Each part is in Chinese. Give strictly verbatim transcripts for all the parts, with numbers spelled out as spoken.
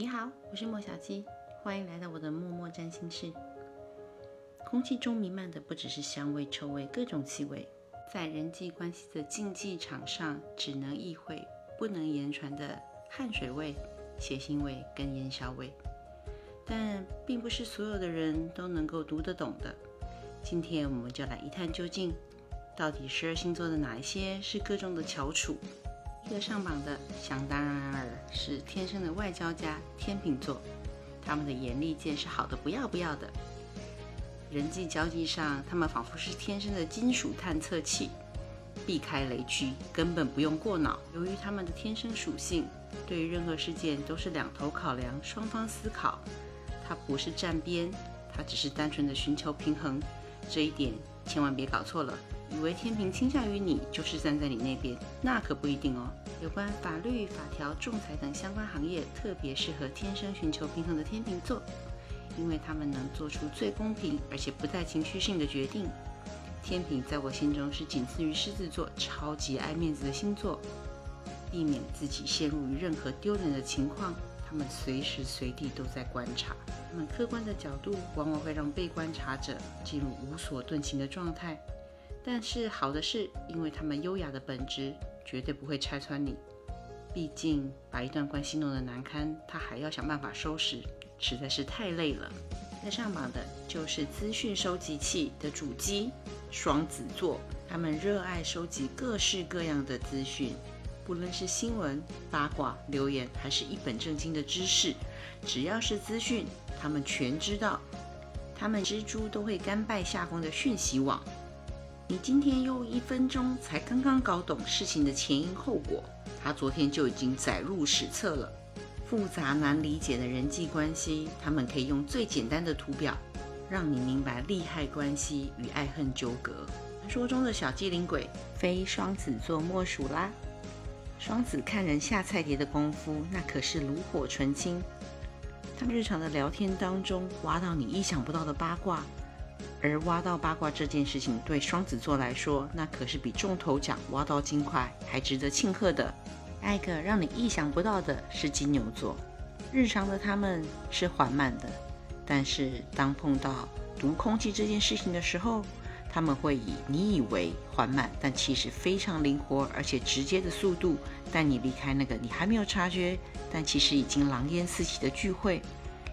你好，我是莫小七，欢迎来到我的默默占星室。空气中弥漫的不只是香味、臭味，各种气味，在人际关系的竞技场上，只能意会不能言传的汗水味、血腥味跟烟硝味，但并不是所有的人都能够读得懂的。今天我们就来一探究竟，到底十二星座的哪一些是各中的翘楚？一个上榜的想当然尔是天生的外交家天秤座，他们的眼力见是好的不要不要的，人际交际上他们仿佛是天生的金属探测器，避开雷区根本不用过脑。由于他们的天生属性，对于任何事件都是两头考量，双方思考，他不是站边，他只是单纯的寻求平衡，这一点千万别搞错了，以为天平倾向于你就是站在你那边，那可不一定哦。有关法律、法条、仲裁等相关行业特别适合天生寻求平衡的天平座，因为他们能做出最公平而且不带情绪性的决定。天平在我心中是仅次于狮子座超级爱面子的星座，避免自己陷入于任何丢人的情况，他们随时随地都在观察，他们客观的角度往往会让被观察者进入无所遁形的状态，但是好的是，因为他们优雅的本质绝对不会拆穿你，毕竟把一段关系弄得难堪，他还要想办法收拾，实在是太累了。在上榜的就是资讯收集器的主机双子座，他们热爱收集各式各样的资讯，不论是新闻、八卦、留言，还是一本正经的知识，只要是资讯他们全知道，他们蜘蛛都会甘拜下风的讯息网。你今天用一分钟才刚刚搞懂事情的前因后果，他昨天就已经载入史册了。复杂难理解的人际关系，他们可以用最简单的图表让你明白利害关系与爱恨纠葛。传说中的小机灵鬼非双子座莫属啦，双子看人下菜碟的功夫，那可是炉火纯青。他们日常的聊天当中，挖到你意想不到的八卦，而挖到八卦这件事情，对双子座来说，那可是比中头奖挖到金块还值得庆贺的。下一个让你意想不到的是金牛座，日常的他们是缓慢的，但是当碰到读空气这件事情的时候，他们会以你以为缓慢，但其实非常灵活而且直接的速度带你离开那个你还没有察觉但其实已经狼烟四起的聚会。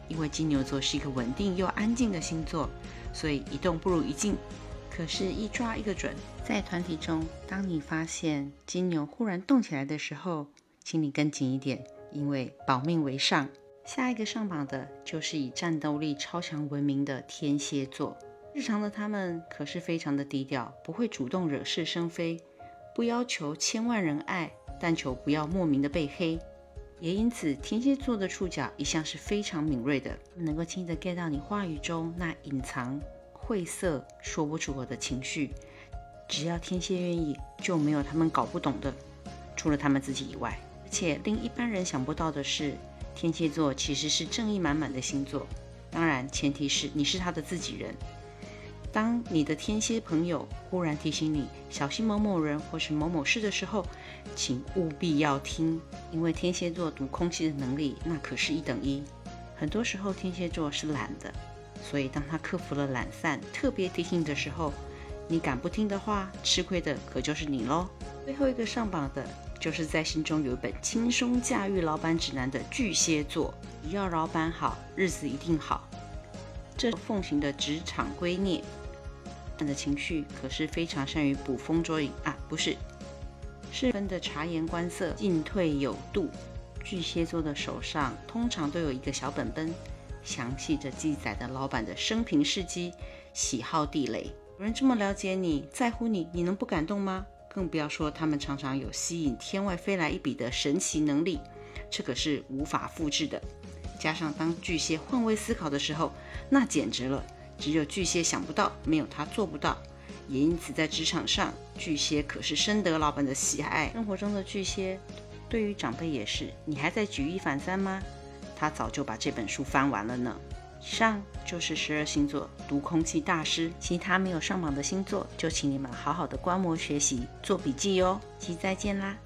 因为金牛座是一个稳定又安静的星座，所以一动不如一静，可是一抓一个准。在团体中，当你发现金牛忽然动起来的时候，请你跟紧一点，因为保命为上。下一个上榜的就是以战斗力超强闻名的天蝎座，日常的他们可是非常的低调，不会主动惹是生非，不要求千万人爱，但求不要莫名的被黑。也因此天蝎座的触角一向是非常敏锐的，能够轻易的 get 到你话语中那隐藏、晦涩、说不出口的情绪。只要天蝎愿意，就没有他们搞不懂的，除了他们自己以外。而且令一般人想不到的是，天蝎座其实是正义满满的星座，当然前提是你是他的自己人。当你的天蝎朋友忽然提醒你小心某某人或是某某事的时候，请务必要听，因为天蝎座读空气的能力那可是一等一。很多时候天蝎座是懒的，所以当他克服了懒散，特别提醒的时候，你敢不听的话，吃亏的可就是你咯。最后一个上榜的就是在心中有一本轻松驾驭老板指南的巨蟹座，要老板好，日子一定好，这奉行的职场圭臬。他们的情绪可是非常善于捕风捉影啊，不是，是分的察言观色，进退有度。巨蟹座的手上通常都有一个小本本，详细的记载的老板的生平事迹、喜好、地雷。有人这么了解你、在乎你，你能不感动吗？更不要说他们常常有吸引天外飞来一笔的神奇能力，这可是无法复制的。加上当巨蟹换位思考的时候，那简直了，只有巨蟹想不到，没有他做不到。也因此在职场上，巨蟹可是深得老板的喜爱。生活中的巨蟹对于长辈也是，你还在举一反三吗？他早就把这本书翻完了呢。以上就是十二星座读空气大师，其他没有上榜的星座就请你们好好的观摩学习，做笔记哟。期再见啦。